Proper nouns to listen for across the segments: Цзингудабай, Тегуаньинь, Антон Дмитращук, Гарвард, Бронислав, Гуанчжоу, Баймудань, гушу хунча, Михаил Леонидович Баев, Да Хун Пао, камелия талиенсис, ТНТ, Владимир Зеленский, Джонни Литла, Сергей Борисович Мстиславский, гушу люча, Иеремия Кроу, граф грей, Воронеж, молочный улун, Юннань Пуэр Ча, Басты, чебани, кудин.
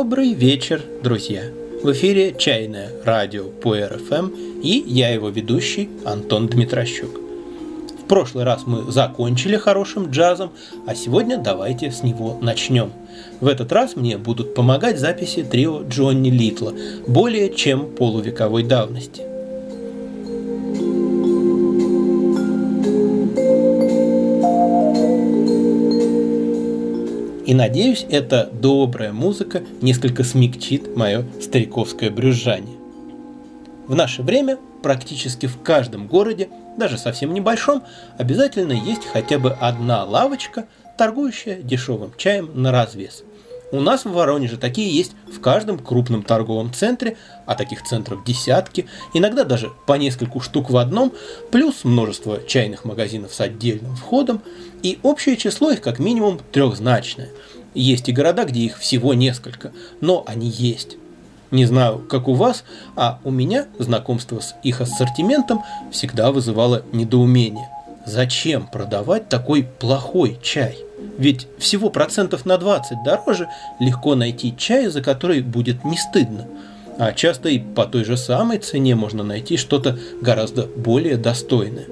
Добрый вечер, друзья! В эфире чайное радио Пуэр ФМ и я его ведущий Антон Дмитращук. В прошлый раз мы закончили хорошим джазом, а сегодня давайте с него начнем. В этот раз мне будут помогать записи трио Джонни Литла более чем полувековой давности. И надеюсь, эта добрая музыка несколько смягчит мое стариковское брюзжание. В наше время практически в каждом городе, даже совсем небольшом, обязательно есть хотя бы одна лавочка, торгующая дешевым чаем на развес. У нас в Воронеже такие есть в каждом крупном торговом центре, а таких центров десятки, иногда даже по нескольку штук в одном, плюс множество чайных магазинов с отдельным входом, и общее число их как минимум трехзначное. Есть и города, где их всего несколько, но они есть. Не знаю, как у вас, а у меня знакомство с их ассортиментом всегда вызывало недоумение. Зачем продавать такой плохой чай? Ведь всего процентов на 20 дороже легко найти чай, за который будет не стыдно. А часто и по той же самой цене можно найти что-то гораздо более достойное.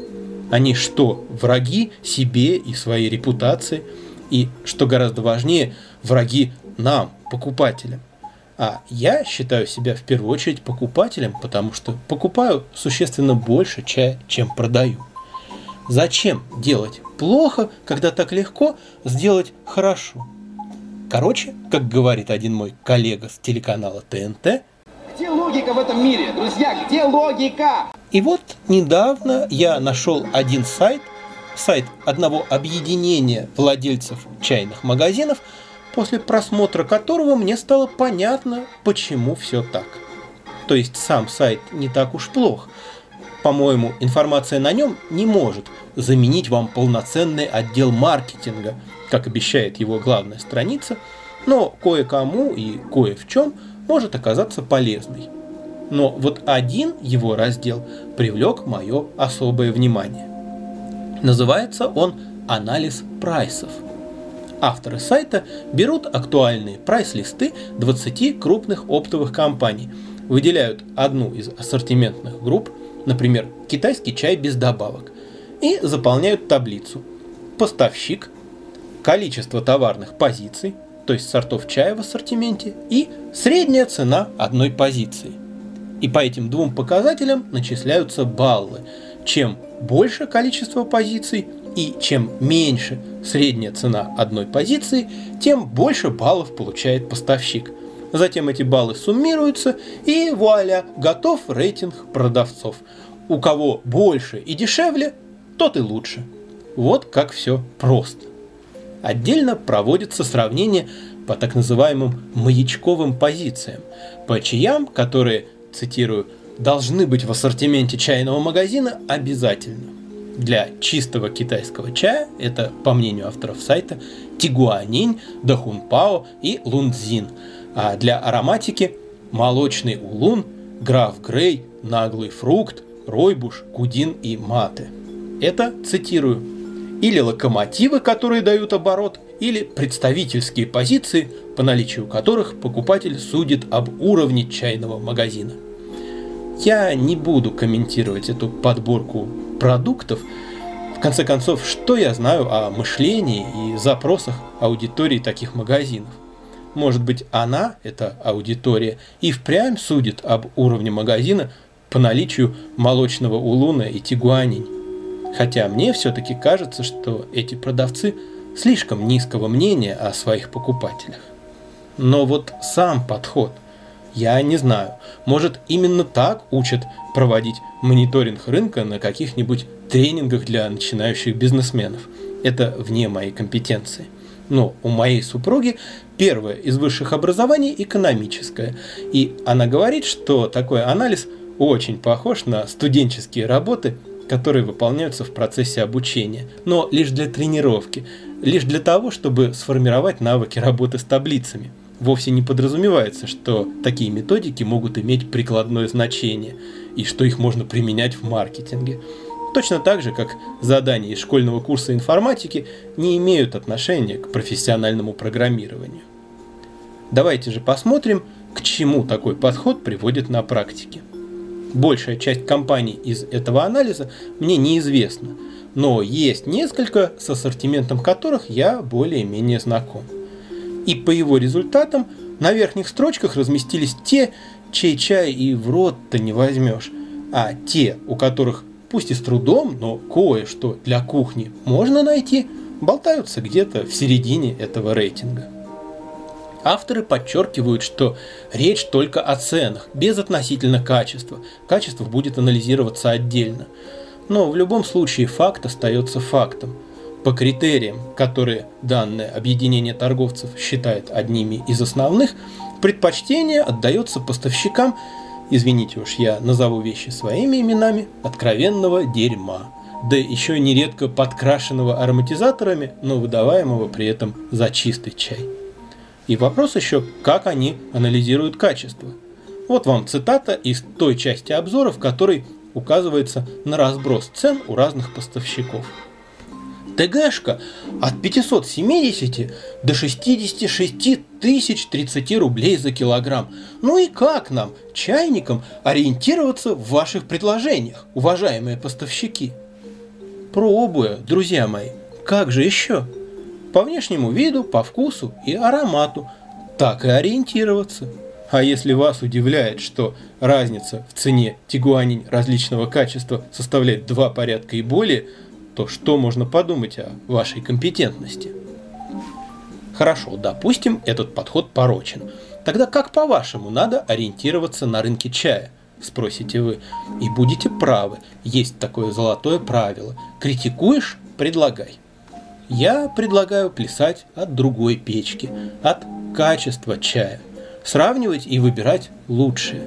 Они что, враги себе и своей репутации? И, что гораздо важнее, враги нам, покупателям. А я считаю себя в первую очередь покупателем, потому что покупаю существенно больше чая, чем продаю. Зачем делать плохо, когда так легко сделать хорошо? Короче, как говорит один мой коллега с телеканала ТНТ, где логика в этом мире, друзья, где логика? И вот недавно я нашел один сайт одного объединения владельцев чайных магазинов, после просмотра которого мне стало понятно, почему все так. То есть сам сайт не так уж плох. По-моему, информация на нем не может заменить вам полноценный отдел маркетинга, как обещает его главная страница, но кое-кому и кое в чем может оказаться полезной. Но вот один его раздел привлек мое особое внимание. Называется он «Анализ прайсов». Авторы сайта берут актуальные прайс-листы 20 крупных оптовых компаний, выделяют одну из ассортиментных групп, например, китайский чай без добавок, и заполняют таблицу: поставщик, количество товарных позиций, то есть сортов чая в ассортименте, и средняя цена одной позиции. И по этим двум показателям начисляются баллы. Чем больше количество позиций и чем меньше средняя цена одной позиции, тем больше баллов получает поставщик. Затем эти баллы суммируются, и вуаля, готов рейтинг продавцов. У кого больше и дешевле, тот и лучше. Вот как все просто. Отдельно проводится сравнение по так называемым маячковым позициям, по чаям, которые, цитирую, должны быть в ассортименте чайного магазина обязательно. Для чистого китайского чая это, по мнению авторов сайта, тегуаньинь, Да Хун Пао и Лунцзин. А для ароматики молочный улун, граф грей, наглый фрукт, ройбуш, кудин и маты. Это, цитирую, или локомотивы, которые дают оборот, или представительские позиции, по наличию которых покупатель судит об уровне чайного магазина. Я не буду комментировать эту подборку продуктов. В конце концов, что я знаю о мышлении и запросах аудитории таких магазинов? Может быть, она, эта аудитория, и впрямь судит об уровне магазина по наличию молочного улуна и тегуанинь. Хотя мне все-таки кажется, что эти продавцы слишком низкого мнения о своих покупателях. Но вот сам подход, я не знаю, может, именно так учат проводить мониторинг рынка на каких-нибудь тренингах для начинающих бизнесменов. Это вне моей компетенции. Но у моей супруги первое из высших образований экономическое, и она говорит, что такой анализ очень похож на студенческие работы, которые выполняются в процессе обучения, но лишь для тренировки, лишь для того, чтобы сформировать навыки работы с таблицами. Вовсе не подразумевается, что такие методики могут иметь прикладное значение и что их можно применять в маркетинге. Точно так же, как задания из школьного курса информатики не имеют отношения к профессиональному программированию. Давайте же посмотрим, к чему такой подход приводит на практике. Большая часть компаний из этого анализа мне неизвестна, но есть несколько, с ассортиментом которых я более-менее знаком. И по его результатам на верхних строчках разместились те, чей чай и в рот-то не возьмешь, а те, у которых, пусть и с трудом, но кое-что для кухни можно найти, болтаются где-то в середине этого рейтинга. Авторы подчеркивают, что речь только о ценах, безотносительно качества. Качество будет анализироваться отдельно. Но в любом случае факт остается фактом. По критериям, которые данное объединение торговцев считает одними из основных, предпочтение отдается поставщикам, извините уж, я назову вещи своими именами, откровенного дерьма, да еще нередко подкрашенного ароматизаторами, но выдаваемого при этом за чистый чай. И вопрос еще, как они анализируют качество. Вот вам цитата из той части обзора, в которой указывается на разброс цен у разных поставщиков. ТГшка от 570 до 66 тысяч 30 рублей за килограмм. Ну и как нам, чайникам, ориентироваться в ваших предложениях, уважаемые поставщики? Пробуя, друзья мои, как же еще? По внешнему виду, по вкусу и аромату. Так и ориентироваться. А если вас удивляет, что разница в цене тегуаньинь различного качества составляет 2 порядка и более, то что можно подумать о вашей компетентности? Хорошо, допустим, этот подход порочен. Тогда как, по-вашему, надо ориентироваться на рынке чая? Спросите вы. И будете правы. Есть такое золотое правило. Критикуешь – предлагай. Я предлагаю плясать от другой печки, от качества чая. Сравнивать и выбирать лучшее.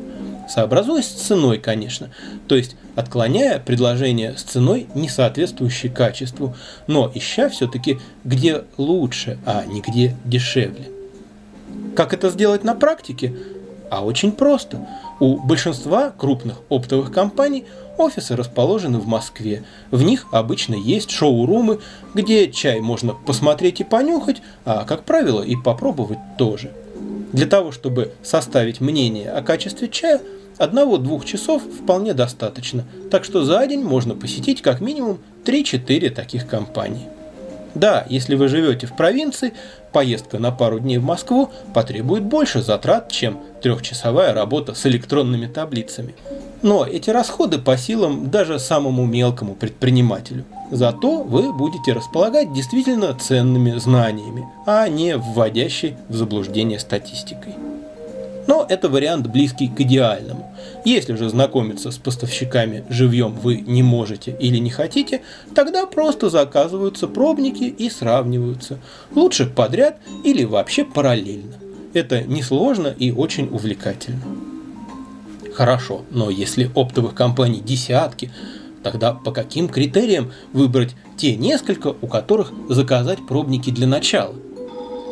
Сообразуясь с ценой, конечно. То есть, отклоняя предложение с ценой, не соответствующей качеству, но ища все-таки где лучше, а не где дешевле. Как это сделать на практике? А очень просто. У большинства крупных оптовых компаний офисы расположены в Москве. В них обычно есть шоурумы, где чай можно посмотреть и понюхать, а, как правило, и попробовать тоже. Для того, чтобы составить мнение о качестве чая, 1-2 часов вполне достаточно. Так что за день можно посетить как минимум 3-4 таких компаний. Да, если вы живете в провинции, поездка на пару дней в Москву потребует больше затрат, чем 3-часовая работа с электронными таблицами. Но эти расходы по силам даже самому мелкому предпринимателю. Зато вы будете располагать действительно ценными знаниями, а не вводящей в заблуждение статистикой. Но это вариант, близкий к идеальному. Если же знакомиться с поставщиками живьем вы не можете или не хотите, тогда просто заказываются пробники и сравниваются. Лучше подряд или вообще параллельно. Это несложно и очень увлекательно. Хорошо, но если оптовых компаний десятки, тогда по каким критериям выбрать те несколько, у которых заказать пробники для начала?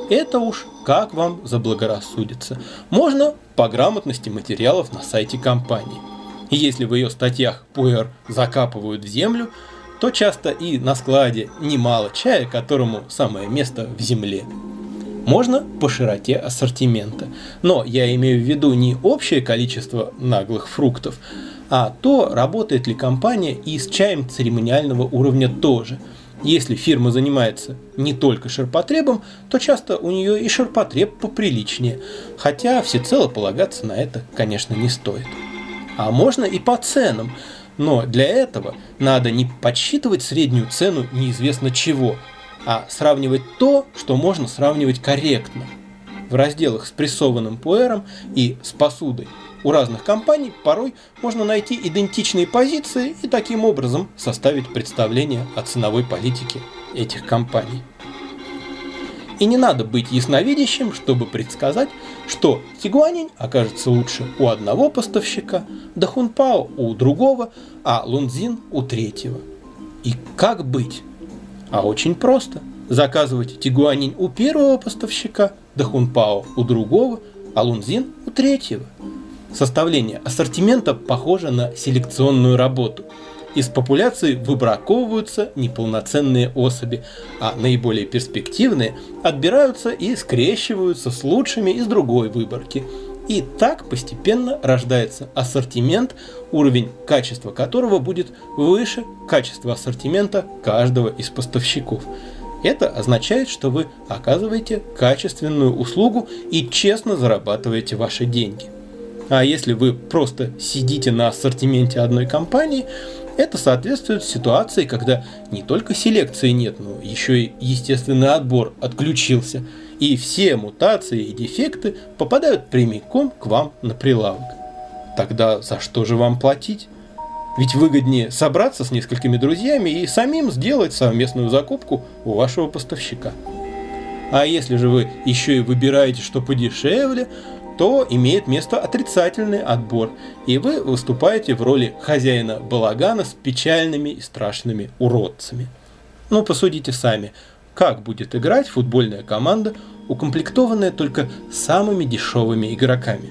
Это уж как вам заблагорассудится. Можно по грамотности материалов на сайте компании. И если в ее статьях пуэр закапывают в землю, то часто и на складе немало чая, которому самое место в земле. Можно по широте ассортимента, но я имею в виду не общее количество наглых фруктов, а то, работает ли компания и с чаем церемониального уровня тоже. Если фирма занимается не только ширпотребом, то часто у нее и ширпотреб поприличнее, хотя всецело полагаться на это, конечно, не стоит. А можно и по ценам, но для этого надо не подсчитывать среднюю цену неизвестно чего, а сравнивать то, что можно сравнивать корректно. В разделах с прессованным пуэром и с посудой у разных компаний порой можно найти идентичные позиции и таким образом составить представление о ценовой политике этих компаний. И не надо быть ясновидящим, чтобы предсказать, что тегуаньинь окажется лучше у одного поставщика, да хун пао у другого, а лунцзин у третьего. И как быть? А очень просто. Заказывать тегуаньинь у первого поставщика, да хун пао у другого, а лунцзин у третьего. Составление ассортимента похоже на селекционную работу. из популяции выбраковываются неполноценные особи, а наиболее перспективные отбираются и скрещиваются с лучшими из другой выборки. И так постепенно рождается ассортимент, уровень качества которого будет выше качества ассортимента каждого из поставщиков. Это означает, что вы оказываете качественную услугу и честно зарабатываете ваши деньги. А если вы просто сидите на ассортименте одной компании, это соответствует ситуации, когда не только селекции нет, но еще и естественный отбор отключился, и все мутации и дефекты попадают прямиком к вам на прилавок. Тогда за что же вам платить? Ведь выгоднее собраться с несколькими друзьями и самим сделать совместную закупку у вашего поставщика. А если же вы еще и выбираете, что подешевле, то имеет место отрицательный отбор, и вы выступаете в роли хозяина балагана с печальными и страшными уродцами. Ну, посудите сами, как будет играть футбольная команда, укомплектованная только самыми дешевыми игроками?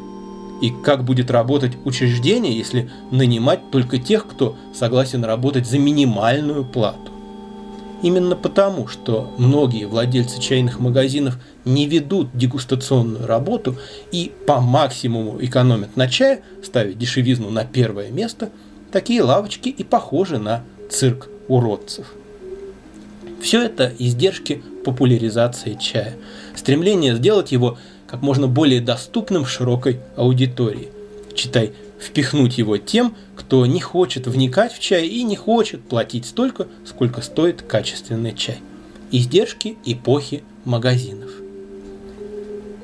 И как будет работать учреждение, если нанимать только тех, кто согласен работать за минимальную плату? Именно потому, что многие владельцы чайных магазинов не ведут дегустационную работу и по максимуму экономят на чае, ставя дешевизну на первое место, такие лавочки и похожи на цирк уродцев. Все это издержки популяризации чая, стремление сделать его как можно более доступным широкой аудитории. Читай, впихнуть его тем, кто не хочет вникать в чай и не хочет платить столько, сколько стоит качественный чай. Издержки эпохи магазинов.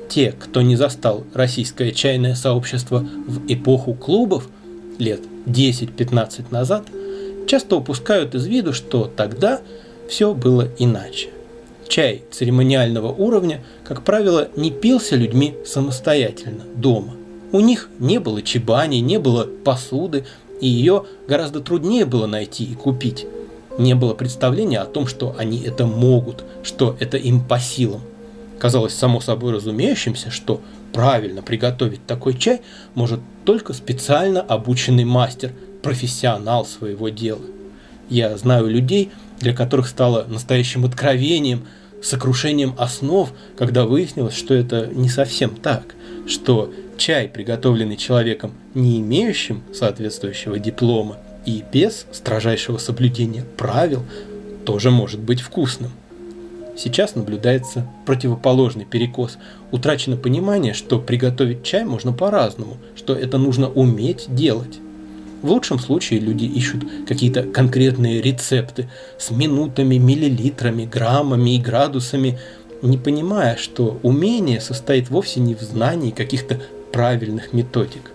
Те, кто не застал российское чайное сообщество в эпоху клубов лет 10-15 назад, часто упускают из виду, что тогда все было иначе. Чай церемониального уровня, как правило, не пился людьми самостоятельно, дома. У них не было чебани, не было посуды, и ее гораздо труднее было найти и купить. Не было представления о том, что они это могут, что это им по силам. Казалось само собой разумеющимся, что правильно приготовить такой чай может только специально обученный мастер, профессионал своего дела. Я знаю людей, для которых стало настоящим откровением, сокрушением основ, когда выяснилось, что это не совсем так, что чай, приготовленный человеком, не имеющим соответствующего диплома и без строжайшего соблюдения правил, тоже может быть вкусным. Сейчас наблюдается противоположный перекос. Утрачено понимание, что приготовить чай можно по-разному, что это нужно уметь делать. В лучшем случае люди ищут какие-то конкретные рецепты с минутами, миллилитрами, граммами и градусами, не понимая, что умение состоит вовсе не в знании каких-то правильных методик.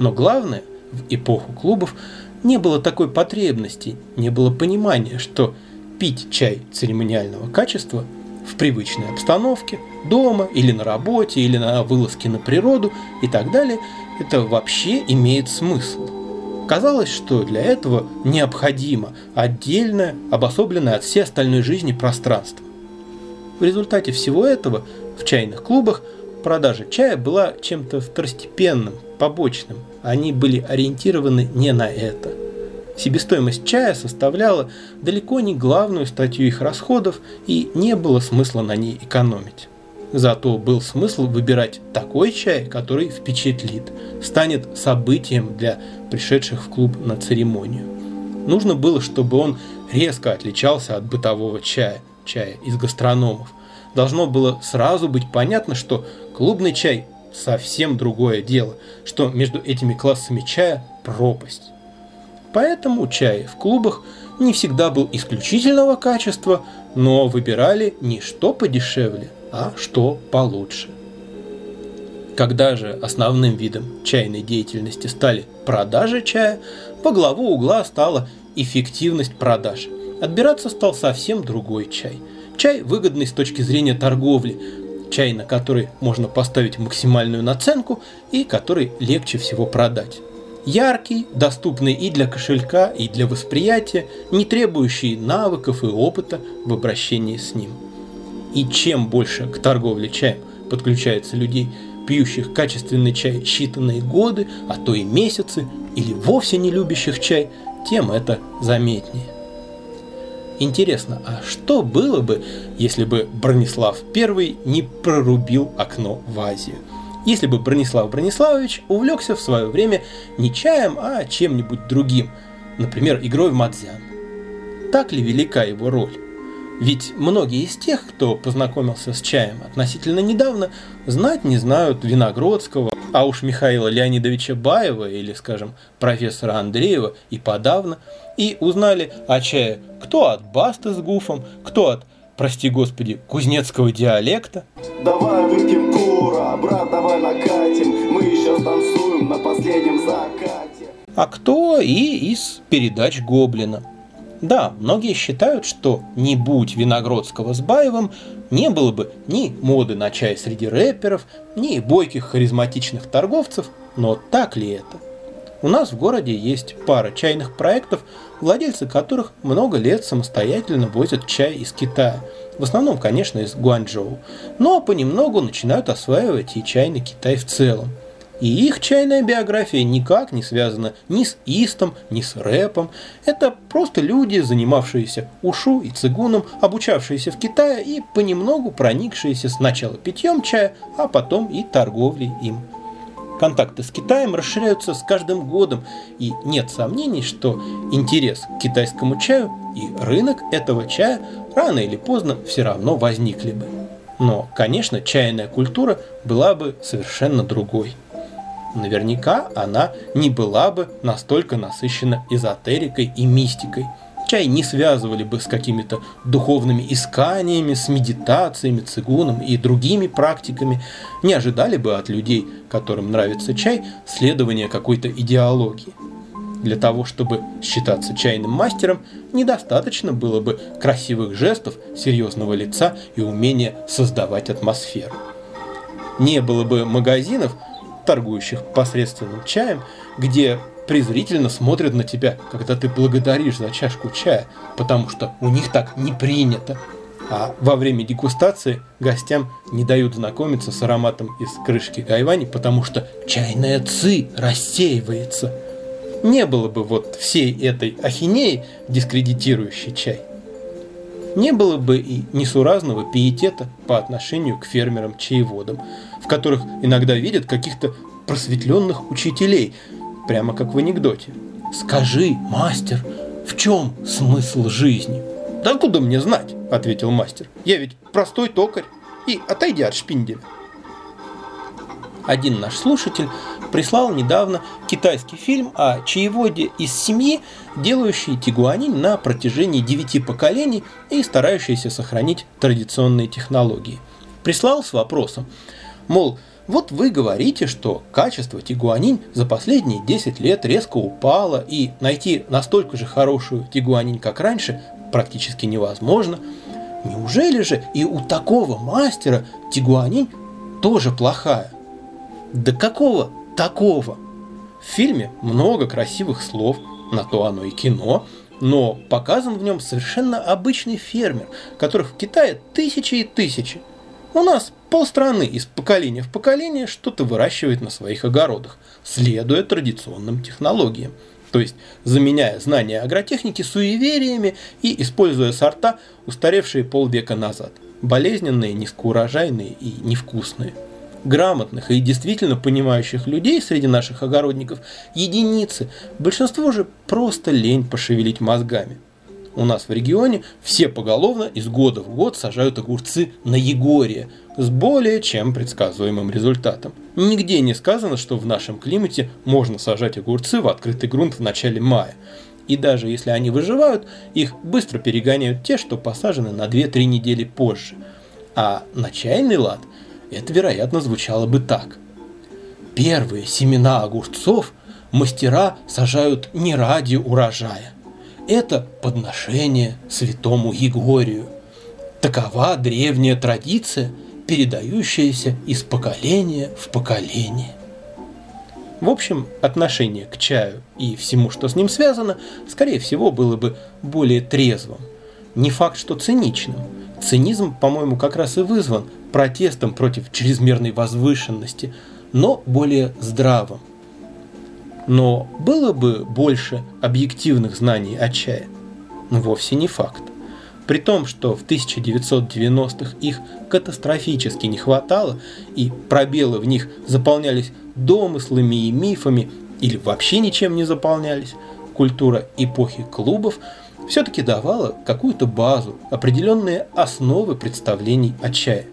Но главное, в эпоху клубов не было такой потребности, не было понимания, что пить чай церемониального качества в привычной обстановке, дома или на работе, или на вылазке на природу и так далее, это вообще имеет смысл. Казалось, что для этого необходимо отдельное, обособленное от всей остальной жизни пространство. В результате всего этого в чайных клубах продажа чая была чем-то второстепенным, побочным. Они были ориентированы не на это. Себестоимость чая составляла далеко не главную статью их расходов, и не было смысла на ней экономить. Зато был смысл выбирать такой чай, который впечатлит, станет событием для пришедших в клуб на церемонию. Нужно было, чтобы он резко отличался от бытового чая, чая из гастрономов. Должно было сразу быть понятно, что клубный чай совсем другое дело, что между этими классами чая пропасть. Поэтому чай в клубах не всегда был исключительного качества, но выбирали не что подешевле, а что получше. Когда же основным видом чайной деятельности стали продажи чая, во главу угла стала эффективность продаж. Отбираться стал совсем другой чай. Чай, выгодный с точки зрения торговли, чай, на который можно поставить максимальную наценку и который легче всего продать. Яркий, доступный и для кошелька, и для восприятия, не требующий навыков и опыта в обращении с ним. И чем больше к торговле чаем подключается людей, пьющих качественный чай считанные годы, а то и месяцы, или вовсе не любящих чай, тем это заметнее. Интересно, а что было бы, если бы Бронислав I не прорубил окно в Азию? Если бы Бронислав Брониславович увлекся в свое время не чаем, а чем-нибудь другим, например, игрой в мадзян? Так ли велика его роль? Ведь многие из тех, кто познакомился с чаем относительно недавно, знать не знают Виногродского, а уж Михаила Леонидовича Баева или, скажем, профессора Андреева и подавно, и узнали о чае кто от Басты с Гуфом, кто от, прости господи, кузнецкого диалекта. Давай выпьем кура, брат, давай накатим, мы еще танцуем на последнем закате. А кто и из передач Гоблина. Да, многие считают, что не будь Виногродского с Баевым, не было бы ни моды на чай среди рэперов, ни бойких харизматичных торговцев, но так ли это? У нас в городе есть пара чайных проектов, владельцы которых много лет самостоятельно возят чай из Китая, в основном, конечно, из Гуанчжоу, но понемногу начинают осваивать и чайный Китай в целом. И их чайная биография никак не связана ни с истом, ни с рэпом. Это просто люди, занимавшиеся ушу и цигуном, обучавшиеся в Китае и понемногу проникшиеся сначала питьем чая, а потом и торговлей им. Контакты с Китаем расширяются с каждым годом, и нет сомнений, что интерес к китайскому чаю и рынок этого чая рано или поздно все равно возникли бы. Но, конечно, чайная культура была бы совершенно другой. Наверняка она не была бы настолько насыщена эзотерикой и мистикой. Чай не связывали бы с какими-то духовными исканиями, с медитациями, цигуном и другими практиками. Не ожидали бы от людей, которым нравится чай, следования какой-то идеологии. Для того, чтобы считаться чайным мастером, недостаточно было бы красивых жестов, серьезного лица и умения создавать атмосферу. Не было бы магазинов, торгующих посредственным чаем, где презрительно смотрят на тебя, когда ты благодаришь за чашку чая, потому что у них так не принято. А во время дегустации гостям не дают знакомиться с ароматом из крышки гайвани, потому что чайная ци рассеивается. Не было бы вот всей этой ахинеи, дискредитирующей чай. Не было бы и несуразного пиетета по отношению к фермерам-чаеводам, в которых иногда видят каких-то просветленных учителей, прямо как в анекдоте. «Скажи, мастер, в чем смысл жизни?» «Да откуда мне знать?» – ответил мастер. «Я ведь простой токарь, и отойди от шпинделя». Один наш слушатель прислал недавно китайский фильм о чаеводе из семьи, делающей тегуаньинь на протяжении 9 поколений и старающейся сохранить традиционные технологии. Прислал с вопросом, мол, вот вы говорите, что качество тегуаньинь за последние 10 лет резко упало, и найти настолько же хорошую тегуаньинь, как раньше, практически невозможно. Неужели же и у такого мастера тегуаньинь тоже плохая? Да какого такого? В фильме много красивых слов, на то оно и кино, но показан в нем совершенно обычный фермер, которых в Китае тысячи и тысячи. У нас полстраны из поколения в поколение что-то выращивает на своих огородах, следуя традиционным технологиям, то есть заменяя знания агротехники суевериями и используя сорта, устаревшие полвека назад, болезненные, низкоурожайные и невкусные. Грамотных и действительно понимающих людей среди наших огородников единицы, большинство же просто лень пошевелить мозгами. У нас в регионе все поголовно из года в год сажают огурцы на Егорье с более чем предсказуемым результатом. Нигде не сказано, что в нашем климате можно сажать огурцы в открытый грунт в начале мая. И даже если они выживают, их быстро перегоняют те, что посажены на 2-3 недели позже. А на чайный лад это, вероятно, звучало бы так. Первые семена огурцов мастера сажают не ради урожая. Это подношение святому Егорию. Такова древняя традиция, передающаяся из поколения в поколение. В общем, отношение к чаю и всему, что с ним связано, скорее всего, было бы более трезвым. Не факт, что циничным. Цинизм, по-моему, как раз и вызван протестом против чрезмерной возвышенности, но более здравым. Но было бы больше объективных знаний о чае? Вовсе не факт. При том, что в 1990-х их катастрофически не хватало, и пробелы в них заполнялись домыслами и мифами, или вообще ничем не заполнялись, культура эпохи клубов все-таки давала какую-то базу, определенные основы представлений о чае.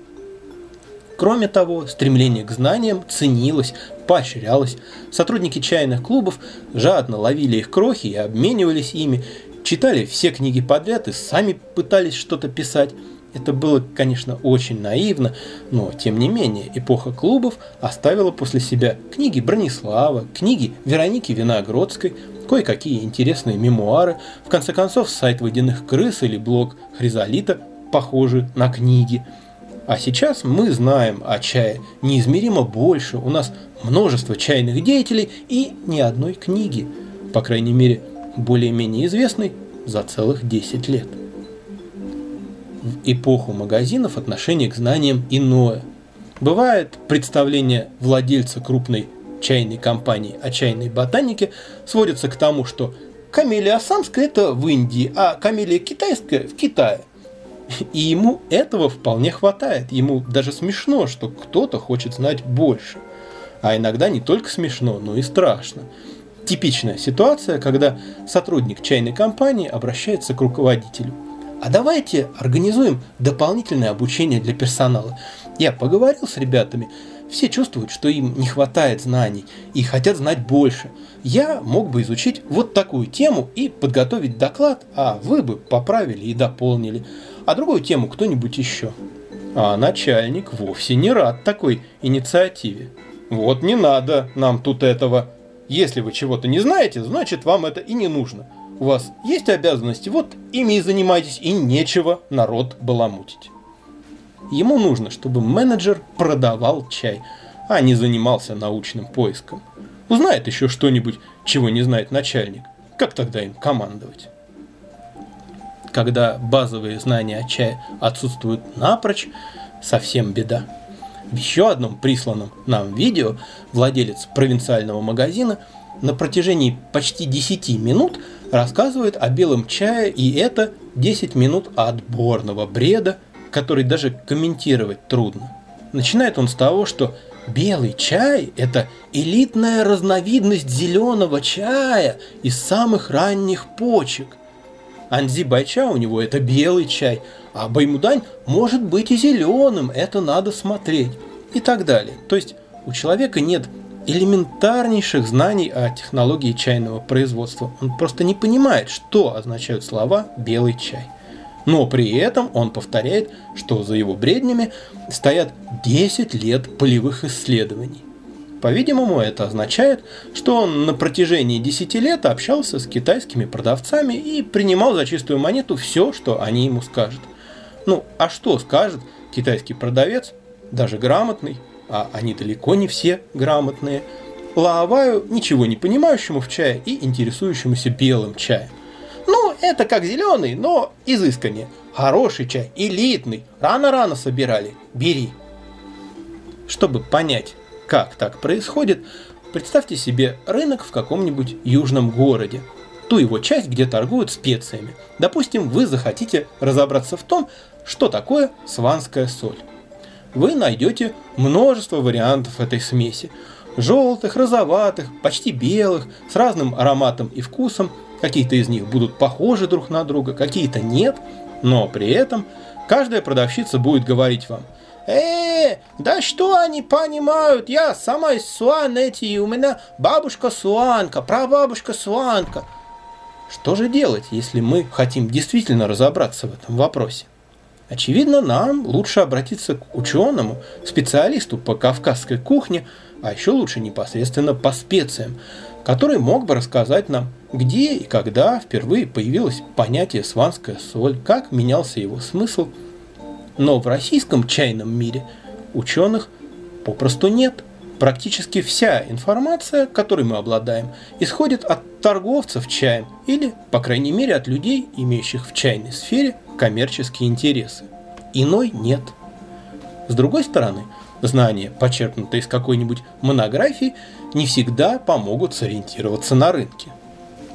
Кроме того, стремление к знаниям ценилось, поощрялось. Сотрудники чайных клубов жадно ловили их крохи и обменивались ими, читали все книги подряд и сами пытались что-то писать. Это было, конечно, очень наивно, но, тем не менее, эпоха клубов оставила после себя книги Бронислава, книги Вероники Виногродской, кое-какие интересные мемуары, в конце концов, сайт «Водяных крыс» или блог «Хризалита» похожи на книги. А сейчас мы знаем о чае неизмеримо больше, у нас множество чайных деятелей и ни одной книги, по крайней мере, более-менее известной за целых 10 лет. В эпоху магазинов отношение к знаниям иное. Бывает, представление владельца крупной чайной компании о чайной ботанике сводится к тому, что камелия асамская – это в Индии, а камелия китайская – в Китае. И ему этого вполне хватает, ему даже смешно, что кто-то хочет знать больше. А иногда не только смешно, но и страшно. Типичная ситуация, когда сотрудник чайной компании обращается к руководителю. А давайте организуем дополнительное обучение для персонала. Я поговорил с ребятами, все чувствуют, что им не хватает знаний и хотят знать больше. Я мог бы изучить вот такую тему и подготовить доклад, а вы бы поправили и дополнили, а другую тему кто-нибудь еще. А начальник вовсе не рад такой инициативе. Вот не надо нам тут этого. Если вы чего-то не знаете, значит вам это и не нужно. У вас есть обязанности, вот ими и занимайтесь, и нечего народ баламутить. Ему нужно, чтобы менеджер продавал чай, а не занимался научным поиском. Узнает еще что-нибудь, чего не знает начальник. Как тогда им командовать? Когда базовые знания о чае отсутствуют напрочь, совсем беда. В еще одном присланном нам видео владелец провинциального магазина на протяжении почти 10 минут рассказывает о белом чае, и это 10 минут отборного бреда, который даже комментировать трудно. Начинает он с того, что белый чай – это элитная разновидность зеленого чая из самых ранних почек. Анзи Байча у него – это белый чай, а Баймудань может быть и зеленым, это надо смотреть, и так далее. То есть у человека нет элементарнейших знаний о технологии чайного производства. Он просто не понимает, что означают слова «белый чай». Но при этом он повторяет, что за его бреднями стоят 10 лет полевых исследований. По-видимому, это означает, что он на протяжении 10 лет общался с китайскими продавцами и принимал за чистую монету все, что они ему скажут. Ну, а что скажет китайский продавец, даже грамотный, а они далеко не все грамотные, лаоваю, ничего не понимающему в чае и интересующемуся белым чаем? Ну, это как зеленый, но изысканнее. Хороший чай, элитный, рано-рано собирали, бери. Чтобы понять, как так происходит, представьте себе рынок в каком-нибудь южном городе, ту его часть, где торгуют специями. Допустим, вы захотите разобраться в том, что такое сванская соль. Вы найдете множество вариантов этой смеси. Желтых, розоватых, почти белых, с разным ароматом и вкусом. Какие-то из них будут похожи друг на друга, какие-то нет. Но при этом каждая продавщица будет говорить вам: да что они понимают, я сама из Суан эти, и у меня бабушка Суанка, прабабушка Суанка. Что же делать, если мы хотим действительно разобраться в этом вопросе? Очевидно, нам лучше обратиться к ученому, специалисту по кавказской кухне, а еще лучше непосредственно по специям, который мог бы рассказать нам, где и когда впервые появилось понятие «сванская соль», как менялся его смысл. Но в российском чайном мире ученых попросту нет. Практически вся информация, которой мы обладаем, исходит от торговцев чаем или, по крайней мере, от людей, имеющих в чайной сфере коммерческие интересы. Иной нет. С другой стороны, знания, почерпнутые из какой-нибудь монографии, не всегда помогут сориентироваться на рынке.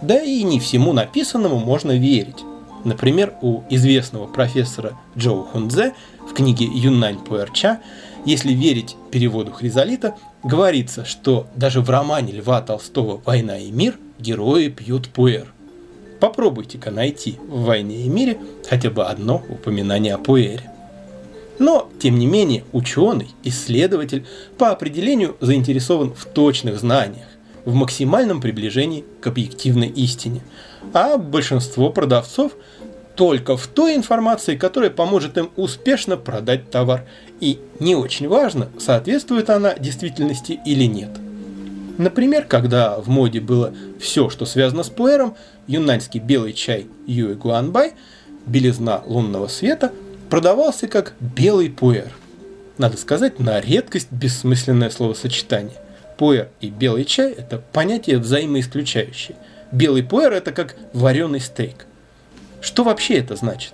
Да и не всему написанному можно верить. Например, у известного профессора Джоу Хунзе в книге «Юннань Пуэр Ча», если верить переводу Хризалита, говорится, что даже в романе Льва Толстого «Война и мир» герои пьют пуэр. Попробуйте-ка найти в «Войне и мире» хотя бы одно упоминание о пуэре. Но, тем не менее, ученый, исследователь по определению заинтересован в точных знаниях, в максимальном приближении к объективной истине. А большинство продавцов только в той информации, которая поможет им успешно продать товар. И не очень важно, соответствует она действительности или нет. Например, когда в моде было все, что связано с пуэром, юннаньский белый чай Юэ Гуан Бай, белизна лунного света, продавался как белый пуэр. Надо сказать, на редкость бессмысленное словосочетание. Пуэр и белый чай – это понятия взаимоисключающие. Белый пуэр – это как вареный стейк. Что вообще это значит?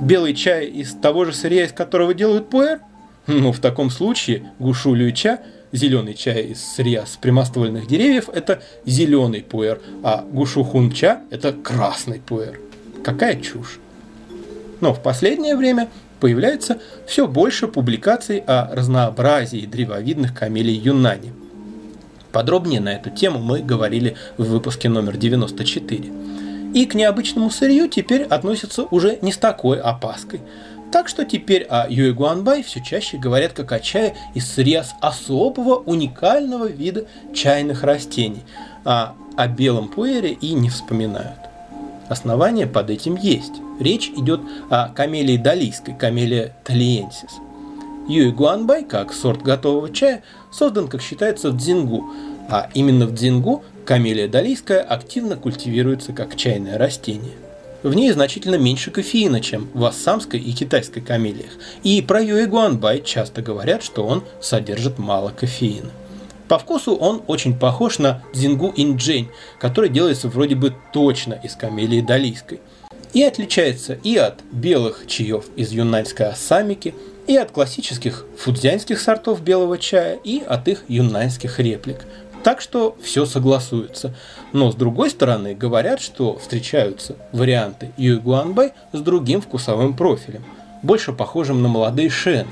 Белый чай из того же сырья, из которого делают пуэр? Ну, в таком случае гушу люча, зеленый чай из сырья с прямоствольных деревьев – это зеленый пуэр, а гушу хунча – это красный пуэр. Какая чушь! Но в последнее время появляется все больше публикаций о разнообразии древовидных камелий Юннани. Подробнее на эту тему мы говорили в выпуске номер 94. И к необычному сырью теперь относятся уже не с такой опаской. Так что теперь о Юэ Гуанбай все чаще говорят как о чае из сырья с особого уникального вида чайных растений, а о белом пуэре и не вспоминают. Основания под этим есть. Речь идет о камелии далийской, камелия талиенсис. Юэ Гуанбай, как сорт готового чая, создан, как считается, в Цзингу, а именно в Цзингу камелия далийская активно культивируется как чайное растение. В ней значительно меньше кофеина, чем в ассамской и китайской камелиях, и про Юэ Гуанбай часто говорят, что он содержит мало кофеина. По вкусу он очень похож на Цзингу Инджэнь, который делается вроде бы точно из камелии далийской, и отличается и от белых чаев из юннаньской ассамики, и от классических фудзянских сортов белого чая, и от их юннаньских реплик. Так что все согласуется. Но с другой стороны говорят, что встречаются варианты Юэ Гуанбай с другим вкусовым профилем, больше похожим на молодые шены.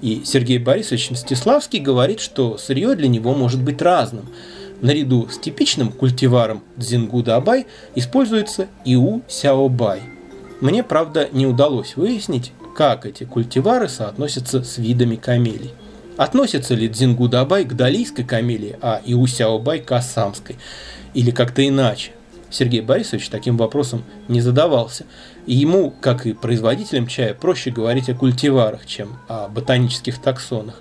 И Сергей Борисович Мстиславский говорит, что сырье для него может быть разным. Наряду с типичным культиваром Цзингудабай используется Иусяобай. Мне, правда, не удалось выяснить, как эти культивары соотносятся с видами камелий. Относится ли Цзингудабай к далийской камелии, а Иусяобай к ассамской? Или как-то иначе? Сергей Борисович таким вопросом не задавался. И ему, как и производителям чая, проще говорить о культиварах, чем о ботанических таксонах.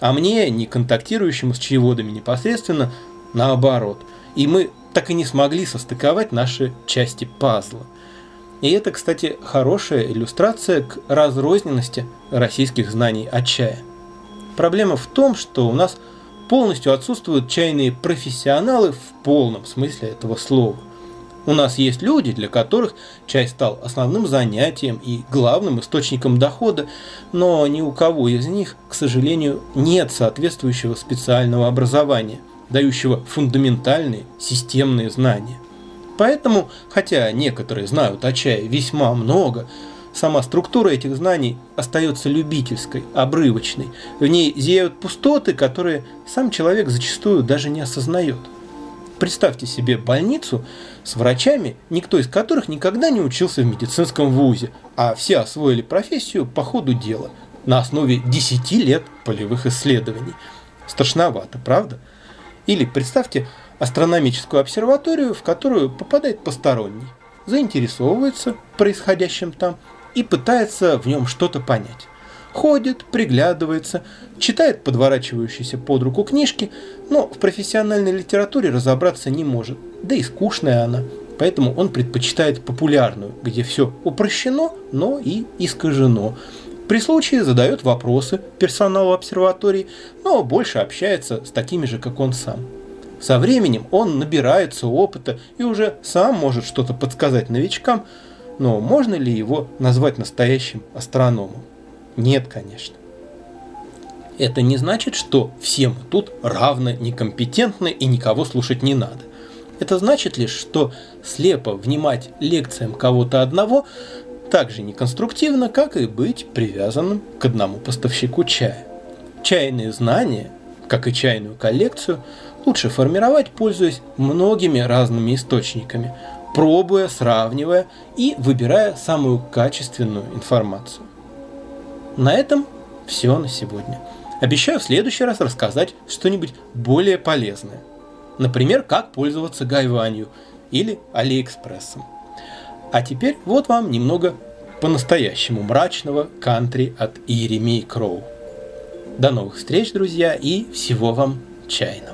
А мне, не контактирующему с чаеводами непосредственно, наоборот. И мы так и не смогли состыковать наши части пазла. И это, кстати, хорошая иллюстрация к разрозненности российских знаний о чае. Проблема в том, что у нас полностью отсутствуют чайные профессионалы в полном смысле этого слова. У нас есть люди, для которых чай стал основным занятием и главным источником дохода, но ни у кого из них, к сожалению, нет соответствующего специального образования, дающего фундаментальные системные знания. Поэтому, хотя некоторые знают о чае весьма много, сама структура этих знаний остается любительской, обрывочной. В ней зияют пустоты, которые сам человек зачастую даже не осознает. Представьте себе больницу с врачами, никто из которых никогда не учился в медицинском вузе, а все освоили профессию по ходу дела, на основе 10 лет полевых исследований. Страшновато, правда? Или представьте астрономическую обсерваторию, в которую попадает посторонний, заинтересовывается происходящим там и пытается в нем что-то понять. Ходит, приглядывается, читает подворачивающиеся под руку книжки, но в профессиональной литературе разобраться не может, да и скучная она, поэтому он предпочитает популярную, где все упрощено, но и искажено. При случае задает вопросы персоналу обсерватории, но больше общается с такими же, как он сам. Со временем он набирается опыта и уже сам может что-то подсказать новичкам, но можно ли его назвать настоящим астрономом? Нет, конечно. это не значит, что все мы тут равно некомпетентны и никого слушать не надо. Это значит лишь, что слепо внимать лекциям кого-то одного так же неконструктивно, как и быть привязанным к одному поставщику чая. Чайные знания, как и чайную коллекцию, лучше формировать, пользуясь многими разными источниками, пробуя, сравнивая и выбирая самую качественную информацию. На этом все на сегодня. Обещаю в следующий раз рассказать что-нибудь более полезное. Например, как пользоваться Гайванью или Алиэкспрессом. А теперь вот вам немного по-настоящему мрачного кантри от Иеремии Кроу. До новых встреч, друзья, и всего вам чайного.